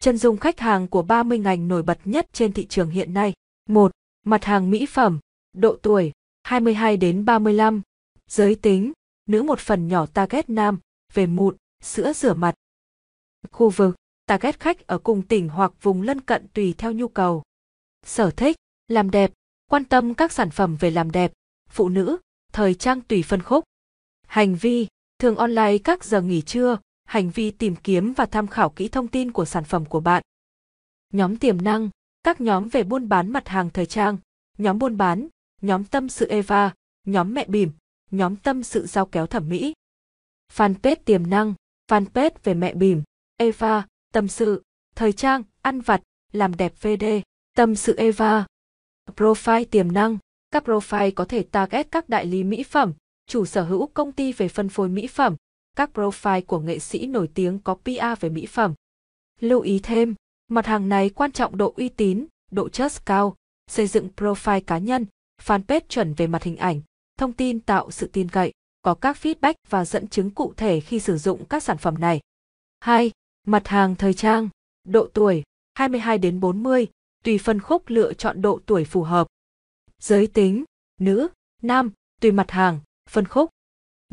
Chân dung khách hàng của 30 ngành nổi bật nhất trên thị trường hiện nay. 1. Mặt hàng mỹ phẩm, độ tuổi 22 đến 35, giới tính, nữ một phần nhỏ target nam, về mụn, sữa rửa mặt. Khu vực, target khách ở cùng tỉnh hoặc vùng lân cận tùy theo nhu cầu. Sở thích, làm đẹp, quan tâm các sản phẩm về làm đẹp, phụ nữ, thời trang tùy phân khúc. Hành vi, thường online các giờ nghỉ trưa, hành vi tìm kiếm và tham khảo kỹ thông tin của sản phẩm của bạn. Nhóm tiềm năng, các nhóm về buôn bán mặt hàng thời trang, nhóm buôn bán, nhóm tâm sự Eva, nhóm mẹ bỉm, nhóm tâm sự giao kéo thẩm mỹ. Fanpage tiềm năng, fanpage về mẹ bỉm, Eva, tâm sự, thời trang, ăn vặt, làm đẹp VD, tâm sự Eva. Profile tiềm năng, các profile có thể target các đại lý mỹ phẩm, chủ sở hữu công ty về phân phối mỹ phẩm, các profile của nghệ sĩ nổi tiếng có PR về mỹ phẩm. Lưu ý thêm, mặt hàng này quan trọng độ uy tín, độ trust cao, xây dựng profile cá nhân, fanpage chuẩn về mặt hình ảnh, thông tin tạo sự tin cậy, có các feedback và dẫn chứng cụ thể khi sử dụng các sản phẩm này. 2. Mặt hàng thời trang, độ tuổi 22 đến 40, tùy phân khúc lựa chọn độ tuổi phù hợp. Giới tính, nữ, nam, tùy mặt hàng, phân khúc.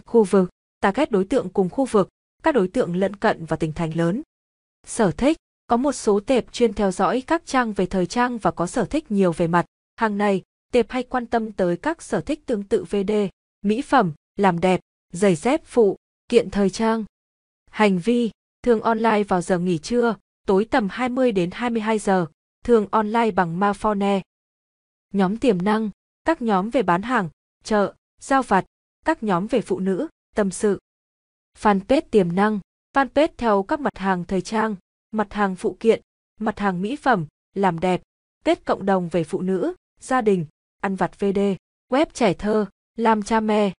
Khu vực, target đối tượng cùng khu vực, các đối tượng lân cận và tỉnh thành lớn. Sở thích, có một số tệp chuyên theo dõi các trang về thời trang và có sở thích nhiều về mặt hàng này, tệp hay quan tâm tới các sở thích tương tự VD, mỹ phẩm, làm đẹp, giày dép phụ, kiện thời trang. Hành vi, thường online vào giờ nghỉ trưa, tối tầm 20 đến 22 giờ, thường online bằng Mafone. Nhóm tiềm năng, các nhóm về bán hàng, chợ, giao vặt, các nhóm về phụ nữ, tâm sự. Fanpage tiềm năng, fanpage theo các mặt hàng thời trang, mặt hàng phụ kiện, mặt hàng mỹ phẩm, làm đẹp, kết cộng đồng về phụ nữ, gia đình, ăn vặt VD, web trẻ thơ, làm cha mẹ.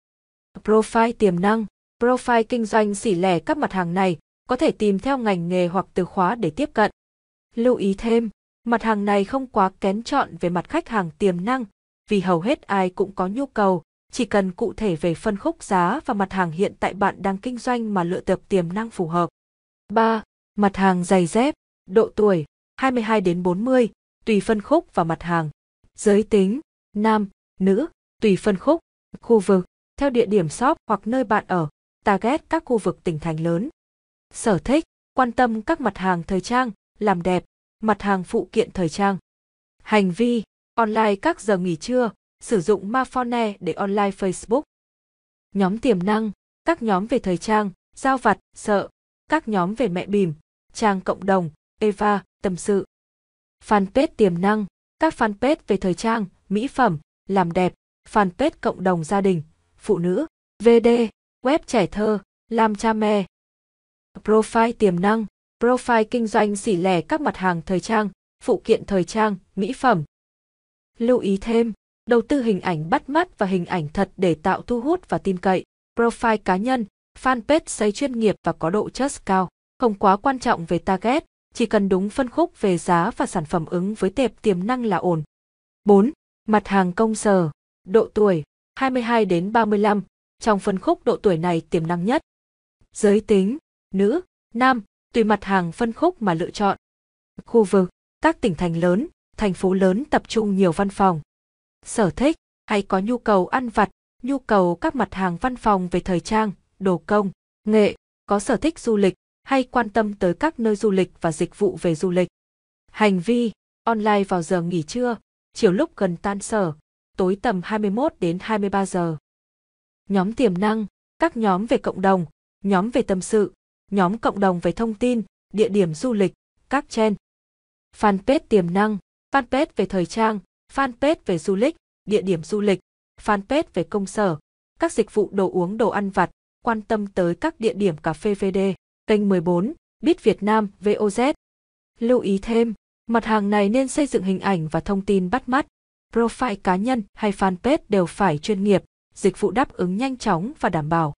Profile tiềm năng, profile kinh doanh xỉ lẻ các mặt hàng này, có thể tìm theo ngành nghề hoặc từ khóa để tiếp cận. Lưu ý thêm, mặt hàng này không quá kén chọn về mặt khách hàng tiềm năng, vì hầu hết ai cũng có nhu cầu, chỉ cần cụ thể về phân khúc giá và mặt hàng hiện tại bạn đang kinh doanh mà lựa tập tiềm năng phù hợp. 3. Mặt hàng giày dép, độ tuổi 22 đến 40, tùy phân khúc và mặt hàng. Giới tính, nam, nữ, tùy phân khúc, khu vực, theo địa điểm shop hoặc nơi bạn ở, target các khu vực tỉnh thành lớn. Sở thích, quan tâm các mặt hàng thời trang, làm đẹp, mặt hàng phụ kiện thời trang. Hành vi, online các giờ nghỉ trưa, sử dụng Mafone để online Facebook. Nhóm tiềm năng, các nhóm về thời trang, giao vặt, sợ, các nhóm về mẹ bỉm, trang cộng đồng, Eva, tâm sự. Fanpage tiềm năng, các fanpage về thời trang, mỹ phẩm, làm đẹp, fanpage cộng đồng gia đình, phụ nữ, VD, web trẻ thơ, làm cha mẹ. Profile tiềm năng, profile kinh doanh xỉ lẻ các mặt hàng thời trang, phụ kiện thời trang, mỹ phẩm. Lưu ý thêm, đầu tư hình ảnh bắt mắt và hình ảnh thật để tạo thu hút và tin cậy. Profile cá nhân, fanpage xây chuyên nghiệp và có độ trust cao, không quá quan trọng về target, chỉ cần đúng phân khúc về giá và sản phẩm ứng với tệp tiềm năng là ổn. 4. Mặt hàng công sở, độ tuổi 22 đến 35, trong phân khúc độ tuổi này tiềm năng nhất. Giới tính, nữ, nam, tùy mặt hàng phân khúc mà lựa chọn. Khu vực, các tỉnh thành lớn, thành phố lớn tập trung nhiều văn phòng. Sở thích, hay có nhu cầu ăn vặt, nhu cầu các mặt hàng văn phòng về thời trang, đồ công, nghệ, có sở thích du lịch, hay quan tâm tới các nơi du lịch và dịch vụ về du lịch. Hành vi, online vào giờ nghỉ trưa, chiều lúc gần tan sở, tối tầm 21 đến 23 giờ. Nhóm tiềm năng, các nhóm về cộng đồng, nhóm về tâm sự, nhóm cộng đồng về thông tin, địa điểm du lịch, các trend. Fanpage tiềm năng, fanpage về thời trang, fanpage về du lịch, địa điểm du lịch, fanpage về công sở, các dịch vụ đồ uống đồ ăn vặt, quan tâm tới các địa điểm cà phê VD, kênh 14, Biết Việt Nam VOZ. Lưu ý thêm, mặt hàng này nên xây dựng hình ảnh và thông tin bắt mắt. Profile cá nhân hay fanpage đều phải chuyên nghiệp, dịch vụ đáp ứng nhanh chóng và đảm bảo.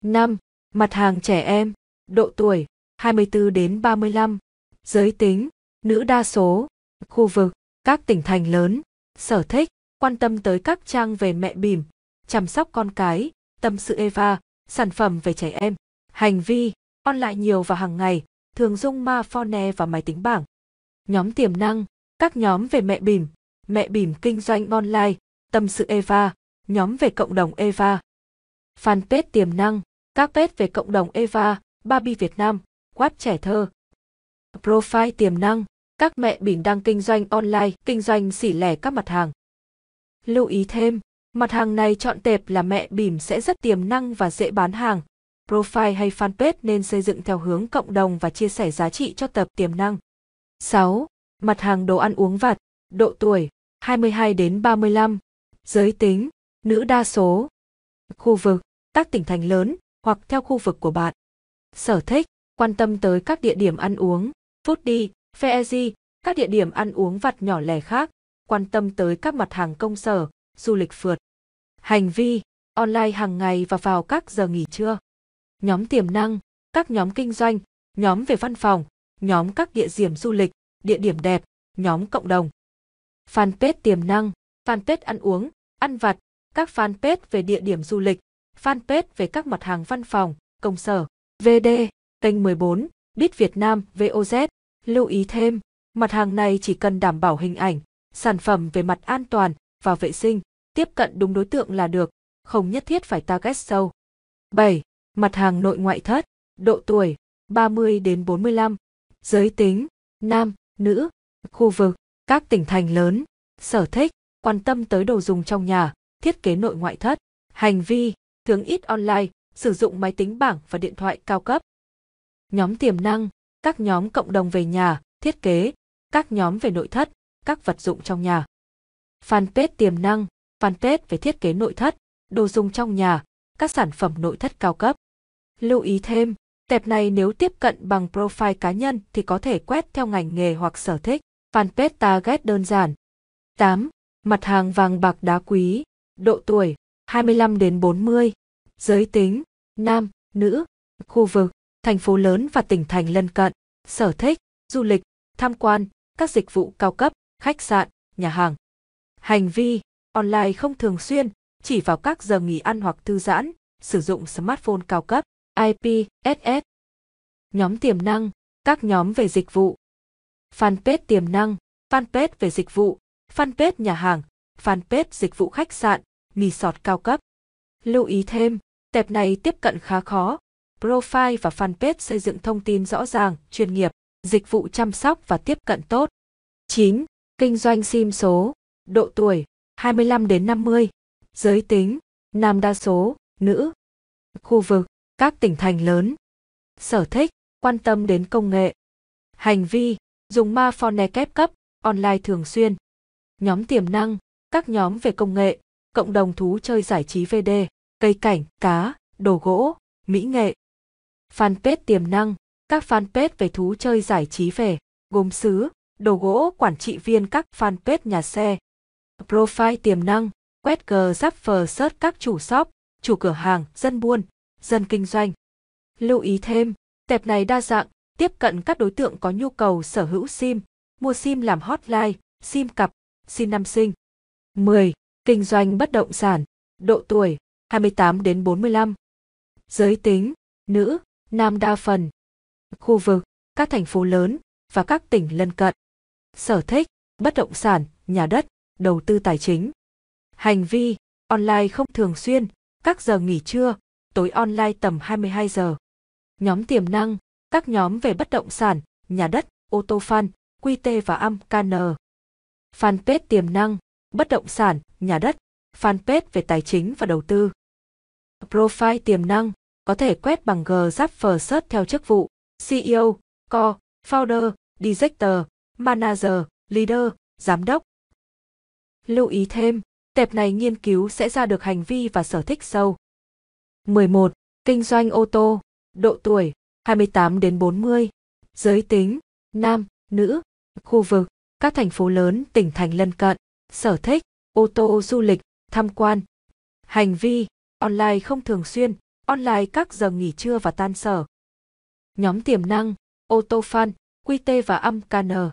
5. Mặt hàng trẻ em, độ tuổi 24 đến 35, giới tính, nữ đa số, khu vực, các tỉnh thành lớn, sở thích, quan tâm tới các trang về mẹ bỉm, chăm sóc con cái, tâm sự Eva, sản phẩm về trẻ em. Hành vi, online nhiều vào hàng ngày, thường dung Marfone và máy tính bảng. Nhóm tiềm năng, các nhóm về mẹ bỉm kinh doanh online, tâm sự Eva, nhóm về cộng đồng Eva. Fanpage tiềm năng, các page về cộng đồng Eva, Barbie Việt Nam, Web trẻ thơ. Profile tiềm năng, các mẹ bỉm đang kinh doanh online, kinh doanh xỉ lẻ các mặt hàng. Lưu ý thêm, mặt hàng này chọn tệp là mẹ bỉm sẽ rất tiềm năng và dễ bán hàng. Profile hay fanpage nên xây dựng theo hướng cộng đồng và chia sẻ giá trị cho tập tiềm năng. 6. Mặt hàng đồ ăn uống vặt, độ tuổi 22 đến 35, giới tính, nữ đa số, khu vực, các tỉnh thành lớn hoặc theo khu vực của bạn. Sở thích, quan tâm tới các địa điểm ăn uống, foodie, fairy, các địa điểm ăn uống vặt nhỏ lẻ khác, quan tâm tới các mặt hàng công sở, du lịch phượt. Hành vi, online hàng ngày và vào các giờ nghỉ trưa. Nhóm tiềm năng, các nhóm kinh doanh, nhóm về văn phòng, nhóm các địa điểm du lịch, địa điểm đẹp, nhóm cộng đồng. Fanpage tiềm năng, fanpage ăn uống, ăn vặt, các fanpage về địa điểm du lịch, fanpage về các mặt hàng văn phòng, công sở. VD, kênh 14, Bit Việt Nam VOZ. Lưu ý thêm, mặt hàng này chỉ cần đảm bảo hình ảnh, sản phẩm về mặt an toàn và vệ sinh, tiếp cận đúng đối tượng là được, không nhất thiết phải target sâu. 7. Mặt hàng nội ngoại thất, độ tuổi 30 đến 45, giới tính, nam, nữ, khu vực, các tỉnh thành lớn, sở thích, quan tâm tới đồ dùng trong nhà, thiết kế nội ngoại thất, hành vi, thường ít online, sử dụng máy tính bảng và điện thoại cao cấp. Nhóm tiềm năng, các nhóm cộng đồng về nhà, thiết kế, các nhóm về nội thất, các vật dụng trong nhà. Fanpage tiềm năng, fanpage về thiết kế nội thất, đồ dùng trong nhà, các sản phẩm nội thất cao cấp. Lưu ý thêm, tệp này nếu tiếp cận bằng profile cá nhân thì có thể quét theo ngành nghề hoặc sở thích. Fanpage target đơn giản. 8. Mặt hàng vàng bạc đá quý, độ tuổi 25 đến 40, giới tính, nam, nữ, khu vực, thành phố lớn và tỉnh thành lân cận, sở thích, du lịch, tham quan, các dịch vụ cao cấp, khách sạn, nhà hàng. Hành vi, online không thường xuyên, chỉ vào các giờ nghỉ ăn hoặc thư giãn, sử dụng smartphone cao cấp. IPSS. Nhóm tiềm năng, các nhóm về dịch vụ. Fanpage tiềm năng, fanpage về dịch vụ, fanpage nhà hàng, fanpage dịch vụ khách sạn, resort cao cấp. Lưu ý thêm, tệp này tiếp cận khá khó. Profile và fanpage xây dựng thông tin rõ ràng, chuyên nghiệp, dịch vụ chăm sóc và tiếp cận tốt. 9. Kinh doanh sim số, độ tuổi 25 đến 50, giới tính, nam đa số, nữ, khu vực, các tỉnh thành lớn, sở thích, quan tâm đến công nghệ, hành vi, dùng Marfone kép cấp, online thường xuyên. Nhóm tiềm năng, các nhóm về công nghệ, cộng đồng thú chơi giải trí VD, cây cảnh, cá, đồ gỗ, mỹ nghệ. Fanpage tiềm năng, các fanpage về thú chơi giải trí về, gốm sứ, đồ gỗ, quản trị viên các fanpage nhà xe. Profile tiềm năng, quét Grab search các chủ shop, chủ cửa hàng, dân buôn, dân kinh doanh. Lưu ý thêm, tệp này đa dạng, tiếp cận các đối tượng có nhu cầu sở hữu sim, mua sim làm hotline, sim cặp, sim năm sinh. 10. Kinh doanh bất động sản, độ tuổi 28 đến 45. Giới tính, nữ, nam đa phần. Khu vực, các thành phố lớn và các tỉnh lân cận. Sở thích, bất động sản, nhà đất, đầu tư tài chính. Hành vi, online không thường xuyên, các giờ nghỉ trưa, tối online tầm 22 giờ. Nhóm tiềm năng, các nhóm về bất động sản, nhà đất, ô tô fan, QT và AMKN. Fanpage tiềm năng, bất động sản, nhà đất, fanpage về tài chính và đầu tư. Profile tiềm năng, có thể quét bằng Grab search theo chức vụ, CEO, co-founder, director, manager, leader, giám đốc. Lưu ý thêm, tệp này nghiên cứu sẽ ra được hành vi và sở thích sâu. 11. Kinh doanh ô tô, độ tuổi 28 đến 40, giới tính, nam, nữ, khu vực, các thành phố lớn, tỉnh thành lân cận, sở thích, ô tô du lịch, tham quan. Hành vi, online không thường xuyên, online các giờ nghỉ trưa và tan sở. Nhóm tiềm năng, ô tô fan, QT và AMKN.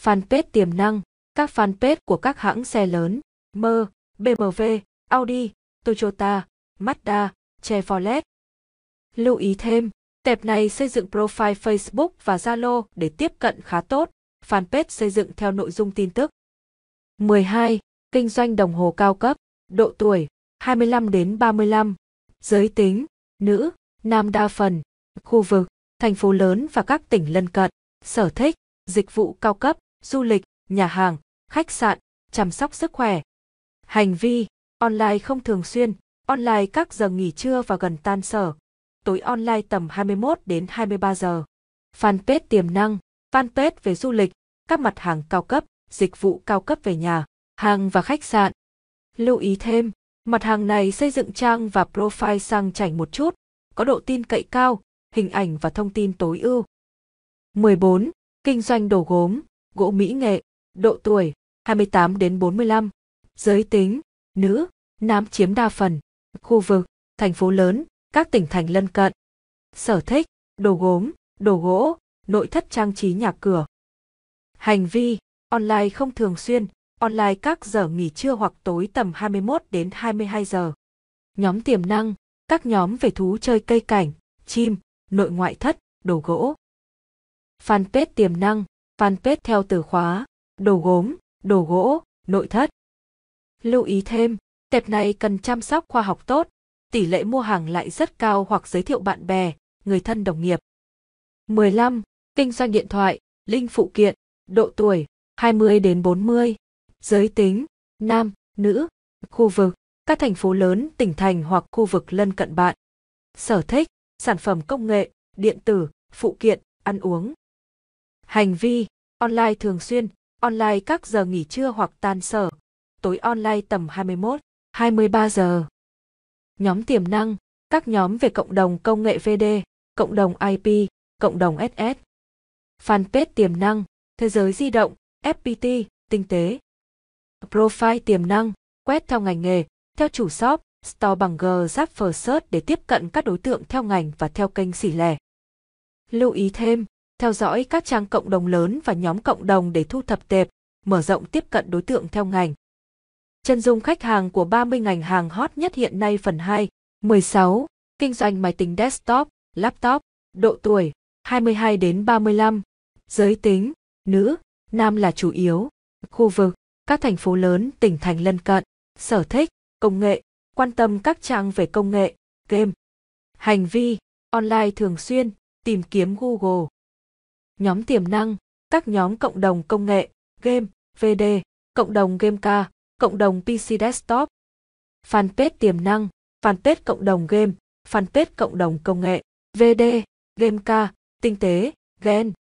Fanpage tiềm năng, các fanpage của các hãng xe lớn, Mer, BMW, Audi, Toyota, Mazda, Chevrolet. Lưu ý thêm, Tệp này xây dựng profile Facebook và Zalo để tiếp cận khá tốt, fanpage xây dựng theo nội dung tin tức. 12. Kinh doanh đồng hồ cao cấp, độ tuổi 25 đến 35, giới tính, nữ, nam đa phần, khu vực, thành phố lớn và các tỉnh lân cận, sở thích, dịch vụ cao cấp, du lịch, nhà hàng, khách sạn, chăm sóc sức khỏe. Hành vi, online không thường xuyên, online các giờ nghỉ trưa và gần tan sở, tối online tầm 21 đến 23 giờ. Fanpage tiềm năng, fanpage về du lịch, các mặt hàng cao cấp, dịch vụ cao cấp về nhà, hàng và khách sạn. Lưu ý thêm, mặt hàng này xây dựng trang và profile sang chảnh một chút, có độ tin cậy cao, hình ảnh và thông tin tối ưu. 14. Kinh doanh đồ gốm, gỗ mỹ nghệ, độ tuổi 28 đến 45, giới tính, nữ, nam chiếm đa phần, khu vực, thành phố lớn, các tỉnh thành lân cận, sở thích, đồ gốm, đồ gỗ, nội thất trang trí nhà cửa. Hành vi, online không thường xuyên, online các giờ nghỉ trưa hoặc tối tầm 21 đến 22 giờ. Nhóm tiềm năng, các nhóm về thú chơi cây cảnh, chim, nội ngoại thất, đồ gỗ. Fanpage tiềm năng, fanpage theo từ khóa, đồ gỗ, nội thất. Lưu ý thêm, tệp này cần chăm sóc khoa học tốt, tỷ lệ mua hàng lại rất cao hoặc giới thiệu bạn bè, người thân đồng nghiệp. 15. Kinh doanh điện thoại, linh phụ kiện, độ tuổi 20 đến 40, giới tính, nam, nữ, khu vực, các thành phố lớn, tỉnh thành hoặc khu vực lân cận bạn. Sở thích, sản phẩm công nghệ, điện tử, phụ kiện, ăn uống. Hành vi, online thường xuyên, online các giờ nghỉ trưa hoặc tan sở, tối online tầm 21, 23 giờ. Nhóm tiềm năng, các nhóm về cộng đồng công nghệ VD, cộng đồng IP, cộng đồng SS. Fanpage tiềm năng, thế giới di động, FPT, tinh tế. Profile tiềm năng, quét theo ngành nghề, theo chủ shop, store bằng G-Zapper Search để tiếp cận các đối tượng theo ngành và theo kênh xỉ lẻ. Lưu ý thêm, theo dõi các trang cộng đồng lớn và nhóm cộng đồng để thu thập tệp, mở rộng tiếp cận đối tượng theo ngành. Chân dung khách hàng của 30 ngành hàng hot nhất hiện nay phần 2. 16. Kinh doanh máy tính desktop, laptop, độ tuổi 22 đến 35, giới tính, nữ, nam là chủ yếu, khu vực, các thành phố lớn, tỉnh thành lân cận, sở thích, công nghệ, quan tâm các trang về công nghệ, game. Hành vi, online thường xuyên, tìm kiếm Google. Nhóm tiềm năng, các nhóm cộng đồng công nghệ, game, VD, cộng đồng game ca, cộng đồng PC desktop. Fanpage tiềm năng, fanpage cộng đồng game, fanpage cộng đồng công nghệ, VD, game ca, tinh tế, gen.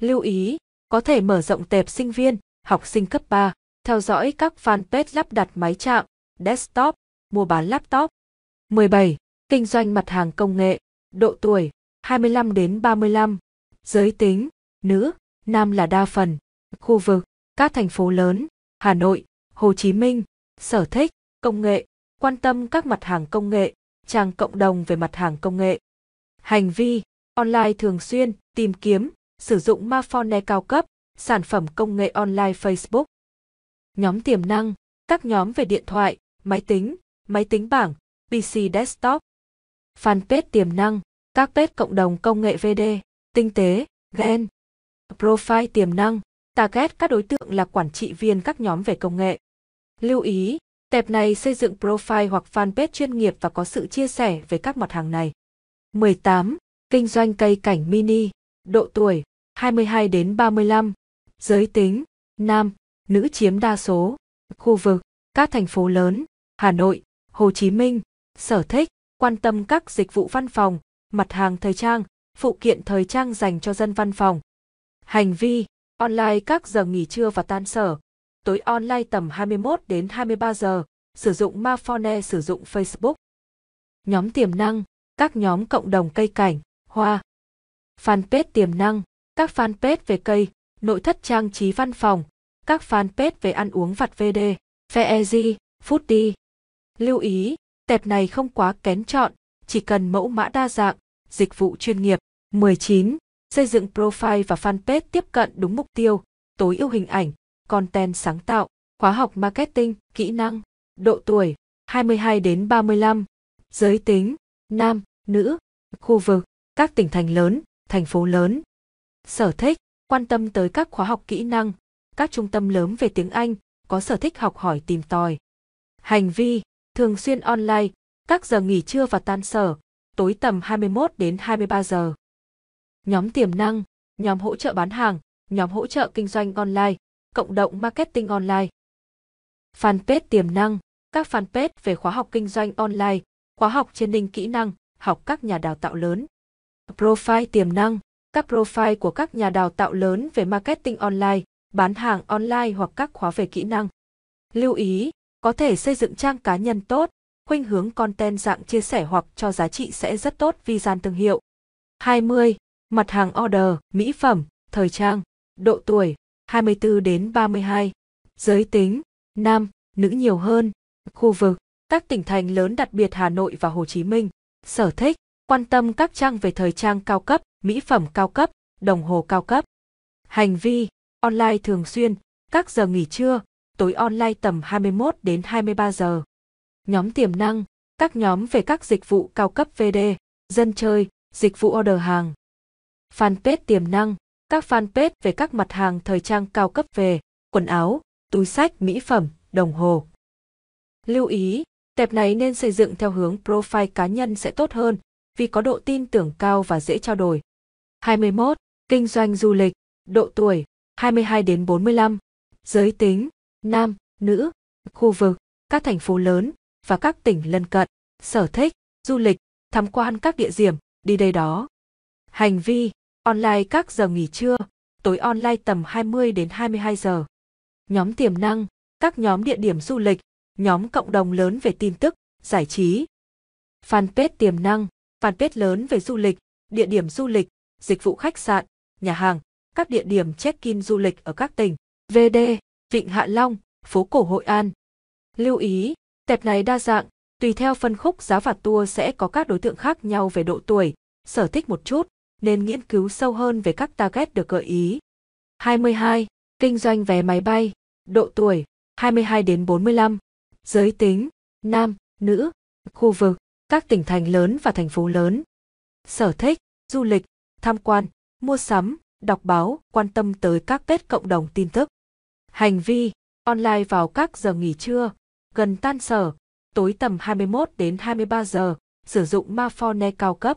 Lưu ý, có thể mở rộng tệp sinh viên, học sinh cấp 3, theo dõi các fanpage lắp đặt máy chạm, desktop, mua bán laptop. 17. Kinh doanh mặt hàng công nghệ, độ tuổi 25 đến 35, giới tính, nữ, nam là đa phần, khu vực, các thành phố lớn, Hà Nội, Hồ Chí Minh, sở thích, công nghệ, quan tâm các mặt hàng công nghệ, trang cộng đồng về mặt hàng công nghệ. Hành vi, online thường xuyên, tìm kiếm, sử dụng Mafone cao cấp, sản phẩm công nghệ online Facebook. Nhóm tiềm năng, các nhóm về điện thoại, máy tính bảng, PC desktop. Fanpage tiềm năng, các page cộng đồng công nghệ VD, tinh tế, gen. Profile tiềm năng, target các đối tượng là quản trị viên các nhóm về công nghệ. Lưu ý, tệp này xây dựng profile hoặc fanpage chuyên nghiệp và có sự chia sẻ về các mặt hàng này. 18. Kinh doanh cây cảnh mini, độ tuổi 22 đến 35, giới tính, nam, nữ chiếm đa số, khu vực, các thành phố lớn, Hà Nội, Hồ Chí Minh, sở thích, quan tâm các dịch vụ văn phòng, mặt hàng thời trang, phụ kiện thời trang dành cho dân văn phòng. Hành vi, online các giờ nghỉ trưa và tan sở, tối online tầm 21 đến 23 giờ, sử dụng Mafone, sử dụng Facebook. Nhóm tiềm năng, các nhóm cộng đồng cây cảnh, hoa. Fanpage tiềm năng, các fanpage về cây, nội thất trang trí văn phòng, các fanpage về ăn uống vặt VD, Feezy, Foodie. Lưu ý, tệp này không quá kén chọn, chỉ cần mẫu mã đa dạng, dịch vụ chuyên nghiệp. 19. Xây dựng profile và fanpage tiếp cận đúng mục tiêu, tối ưu hình ảnh, content sáng tạo, khóa học marketing, kỹ năng, độ tuổi 22 đến 35, giới tính, nam, nữ, khu vực, các tỉnh thành lớn, thành phố lớn. Sở thích, quan tâm tới các khóa học kỹ năng, các trung tâm lớn về tiếng Anh, có sở thích học hỏi tìm tòi. Hành vi, thường xuyên online, các giờ nghỉ trưa và tan sở, tối tầm 21 đến 23 giờ. Nhóm tiềm năng, nhóm hỗ trợ bán hàng, nhóm hỗ trợ kinh doanh online, cộng đồng marketing online. Fanpage tiềm năng, các fanpage về khóa học kinh doanh online, khóa học training kỹ năng, học các nhà đào tạo lớn. Profile tiềm năng, các profile của các nhà đào tạo lớn về marketing online, bán hàng online hoặc các khóa về kỹ năng. Lưu ý, có thể xây dựng trang cá nhân tốt, khuynh hướng content dạng chia sẻ hoặc cho giá trị sẽ rất tốt vì gian thương hiệu. 20. Mặt hàng order, mỹ phẩm, thời trang, độ tuổi 24 đến 32, giới tính, nam, nữ nhiều hơn, khu vực, các tỉnh thành lớn đặc biệt Hà Nội và Hồ Chí Minh, sở thích, quan tâm các trang về thời trang cao cấp, mỹ phẩm cao cấp, đồng hồ cao cấp. Hành vi, online thường xuyên, các giờ nghỉ trưa, tối online tầm 21 đến 23 giờ. Nhóm tiềm năng, các nhóm về các dịch vụ cao cấp VD, dân chơi, dịch vụ order hàng. Fanpage tiềm năng, các fanpage về các mặt hàng thời trang cao cấp về, quần áo, túi xách, mỹ phẩm, đồng hồ. Lưu ý, tệp này nên xây dựng theo hướng profile cá nhân sẽ tốt hơn, vì có độ tin tưởng cao và dễ trao đổi. 21. Kinh doanh du lịch, độ tuổi 22 đến 45, giới tính, nam, nữ, khu vực, các thành phố lớn và các tỉnh lân cận, sở thích, du lịch, tham quan các địa điểm, đi đây đó. Hành vi, online các giờ nghỉ trưa, tối online tầm 20 đến 22 giờ. Nhóm tiềm năng, các nhóm địa điểm du lịch, nhóm cộng đồng lớn về tin tức, giải trí. Fanpage tiềm năng, fanpage lớn về du lịch, địa điểm du lịch, dịch vụ khách sạn, nhà hàng, các địa điểm check-in du lịch ở các tỉnh VD, Vịnh Hạ Long, phố cổ Hội An. Lưu ý, tệp này đa dạng, tùy theo phân khúc giá và tour sẽ có các đối tượng khác nhau về độ tuổi, sở thích một chút, nên nghiên cứu sâu hơn về các target được gợi ý. 22. Kinh doanh vé máy bay, độ tuổi 22 đến 45, giới tính, nam, nữ, khu vực, các tỉnh thành lớn và thành phố lớn. Sở thích, du lịch, tham quan, mua sắm, đọc báo, quan tâm tới các page cộng đồng tin tức. Hành vi, online vào các giờ nghỉ trưa, gần tan sở, tối tầm 21 đến 23 giờ, sử dụng Maphonet cao cấp.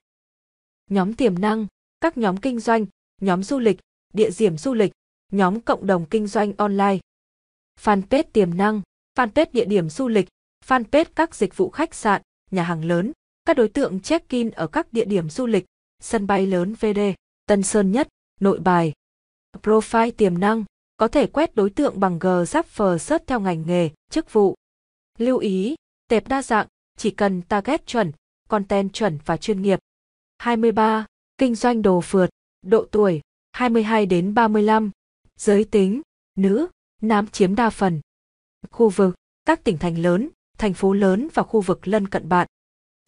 Nhóm tiềm năng, các nhóm kinh doanh, nhóm du lịch, địa điểm du lịch, nhóm cộng đồng kinh doanh online. Fanpage tiềm năng, fanpage địa điểm du lịch, fanpage các dịch vụ khách sạn, nhà hàng lớn, các đối tượng check-in ở các địa điểm du lịch, sân bay lớn VD, Tân Sơn Nhất, Nội Bài. Profile tiềm năng, có thể quét đối tượng bằng Graph search theo ngành nghề, chức vụ. Lưu ý, tệp đa dạng, chỉ cần target chuẩn, content chuẩn và chuyên nghiệp. 23. Kinh doanh đồ phượt, độ tuổi 22 đến 35, giới tính, nữ, nam chiếm đa phần. Khu vực, các tỉnh thành lớn, thành phố lớn và khu vực lân cận bạn.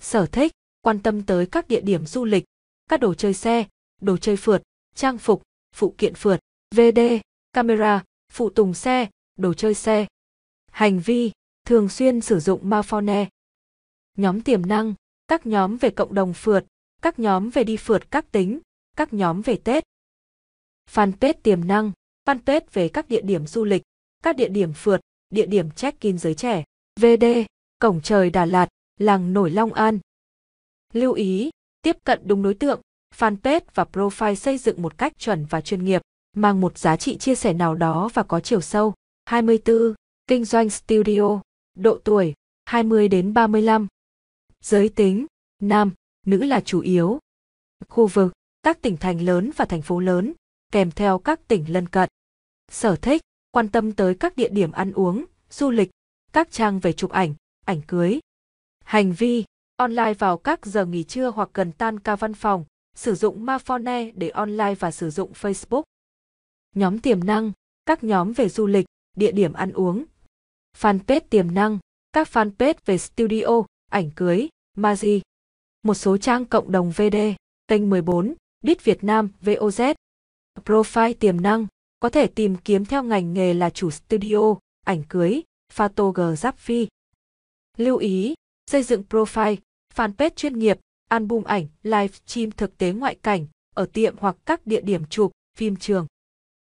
Sở thích, quan tâm tới các địa điểm du lịch, các đồ chơi xe, đồ chơi phượt, trang phục, phụ kiện phượt, VD, camera, phụ tùng xe, đồ chơi xe. Hành vi, thường xuyên sử dụng Maphonet. Nhóm tiềm năng, các nhóm về cộng đồng phượt, các nhóm về đi phượt các tỉnh, các nhóm về Tết. Fanpage tiềm năng, fanpage về các địa điểm du lịch, các địa điểm phượt, địa điểm check-in giới trẻ, VD, cổng trời Đà Lạt, làng nổi Long An. Lưu ý, tiếp cận đúng đối tượng, fanpage và profile xây dựng một cách chuẩn và chuyên nghiệp, mang một giá trị chia sẻ nào đó và có chiều sâu. 24. Kinh doanh studio, độ tuổi 20 đến 35, giới tính, nam, nữ là chủ yếu. Khu vực, các tỉnh thành lớn và thành phố lớn, kèm theo các tỉnh lân cận. Sở thích, quan tâm tới các địa điểm ăn uống, du lịch, các trang về chụp ảnh, ảnh cưới. Hành vi, online vào các giờ nghỉ trưa hoặc gần tan ca văn phòng, sử dụng Maphonet để online và sử dụng Facebook. Nhóm tiềm năng, các nhóm về du lịch, địa điểm ăn uống. Fanpage tiềm năng, các fanpage về studio, ảnh cưới, massage. Một số trang cộng đồng VD, kênh 14, Đít Việt Nam, VOZ. Profile tiềm năng, có thể tìm kiếm theo ngành nghề là chủ studio, ảnh cưới, photography. Lưu ý, xây dựng profile, fanpage chuyên nghiệp, album ảnh, livestream thực tế ngoại cảnh, ở tiệm hoặc các địa điểm chụp, phim trường.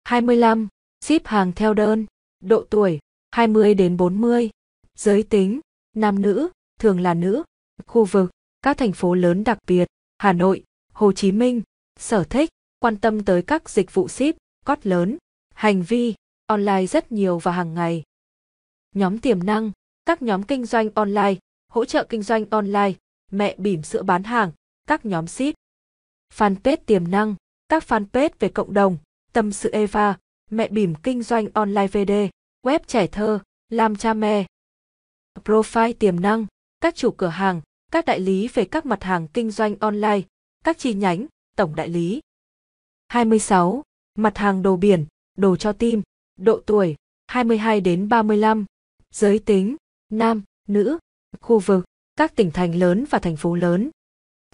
25. Ship hàng theo đơn. Độ tuổi 20 đến 40. Giới tính nam nữ, thường là nữ. Khu vực các thành phố lớn đặc biệt: Hà Nội, Hồ Chí Minh. Sở thích quan tâm tới các dịch vụ ship, cót lớn. Hành vi online rất nhiều và hàng ngày. Nhóm tiềm năng: các nhóm kinh doanh online, hỗ trợ kinh doanh online, mẹ bỉm sữa bán hàng, các nhóm ship. Fanpage tiềm năng: các fanpage về cộng đồng, Tâm sự Eva, mẹ bỉm kinh doanh online VD, web trẻ thơ, làm cha mẹ. Profile tiềm năng: các chủ cửa hàng, các đại lý về các mặt hàng kinh doanh online, các chi nhánh, tổng đại lý. 26. Mặt hàng đồ biển, đồ cho tim. Độ tuổi 22 đến 35. Giới tính nam, nữ. Khu vực các tỉnh thành lớn và thành phố lớn.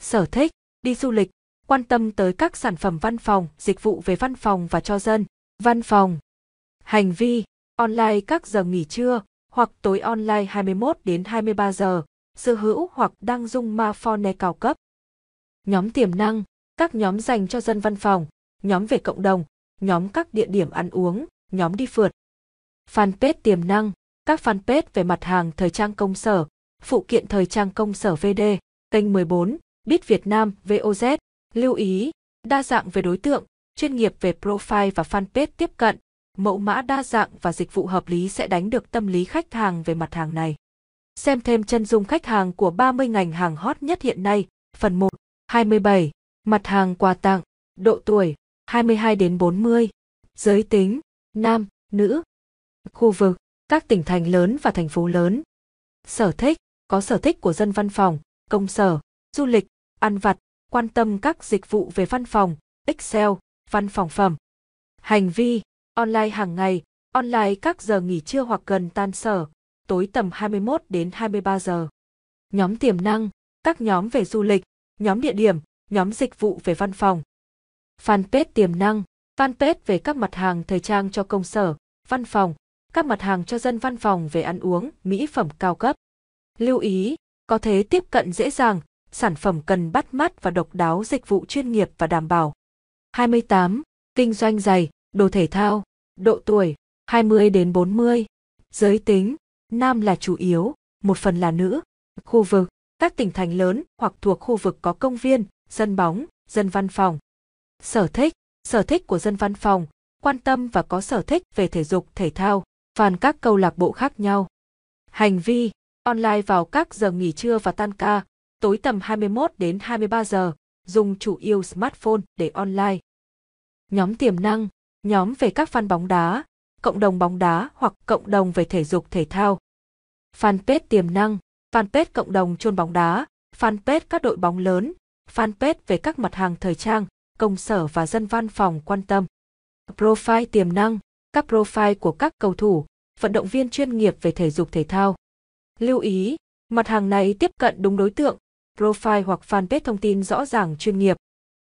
Sở thích đi du lịch, quan tâm tới các sản phẩm văn phòng, dịch vụ về văn phòng và cho dân, văn phòng. Hành vi online các giờ nghỉ trưa hoặc tối online 21 đến 23 giờ, sở hữu hoặc đang dùng smartphone cao cấp. Nhóm tiềm năng: các nhóm dành cho dân văn phòng, nhóm về cộng đồng, nhóm các địa điểm ăn uống, nhóm đi phượt. Fanpage tiềm năng: các fanpage về mặt hàng thời trang công sở, phụ kiện thời trang công sở VD, kênh 14, Bit Việt Nam VOZ. Lưu ý, đa dạng về đối tượng, chuyên nghiệp về profile và fanpage tiếp cận, mẫu mã đa dạng và dịch vụ hợp lý sẽ đánh được tâm lý khách hàng về mặt hàng này. Xem thêm chân dung khách hàng của 30 ngành hàng hot nhất hiện nay, phần 1. 27. Mặt hàng quà tặng. Độ tuổi 22 đến 40. Giới tính nam, nữ. Khu vực các tỉnh thành lớn và thành phố lớn. Sở thích có sở thích của dân văn phòng, công sở, du lịch, ăn vặt, quan tâm các dịch vụ về văn phòng, Excel, văn phòng phẩm. Hành vi online hàng ngày, online các giờ nghỉ trưa hoặc gần tan sở, tối tầm 21 đến 23 giờ. Nhóm tiềm năng: các nhóm về du lịch, nhóm địa điểm, nhóm dịch vụ về văn phòng. Fanpage tiềm năng: fanpage về các mặt hàng thời trang cho công sở, văn phòng, các mặt hàng cho dân văn phòng về ăn uống, mỹ phẩm cao cấp. Lưu ý, có thể tiếp cận dễ dàng, sản phẩm cần bắt mắt và độc đáo, dịch vụ chuyên nghiệp và đảm bảo. 28. Kinh doanh giày, đồ thể thao. Độ tuổi 20 đến 40. Giới tính nam là chủ yếu, một phần là nữ. Khu vực các tỉnh thành lớn hoặc thuộc khu vực có công viên, sân bóng, dân văn phòng. Sở thích của dân văn phòng, quan tâm và có sở thích về thể dục thể thao, phàn các câu lạc bộ khác nhau. Hành vi online vào các giờ nghỉ trưa và tan ca, tối tầm 21 đến 23 giờ, dùng chủ yếu smartphone để online. Nhóm tiềm năng: nhóm về các fan bóng đá, cộng đồng bóng đá hoặc cộng đồng về thể dục thể thao. Fanpage tiềm năng: fanpage cộng đồng chôn bóng đá, fanpage các đội bóng lớn, fanpage về các mặt hàng thời trang, công sở và dân văn phòng quan tâm. Profile tiềm năng: các profile của các cầu thủ, vận động viên chuyên nghiệp về thể dục thể thao. Lưu ý, mặt hàng này tiếp cận đúng đối tượng, profile hoặc fanpage thông tin rõ ràng chuyên nghiệp.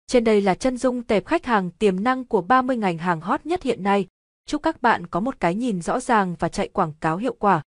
Trên đây là chân dung tệp khách hàng tiềm năng của 30 ngành hàng hot nhất hiện nay. Chúc các bạn có một cái nhìn rõ ràng và chạy quảng cáo hiệu quả.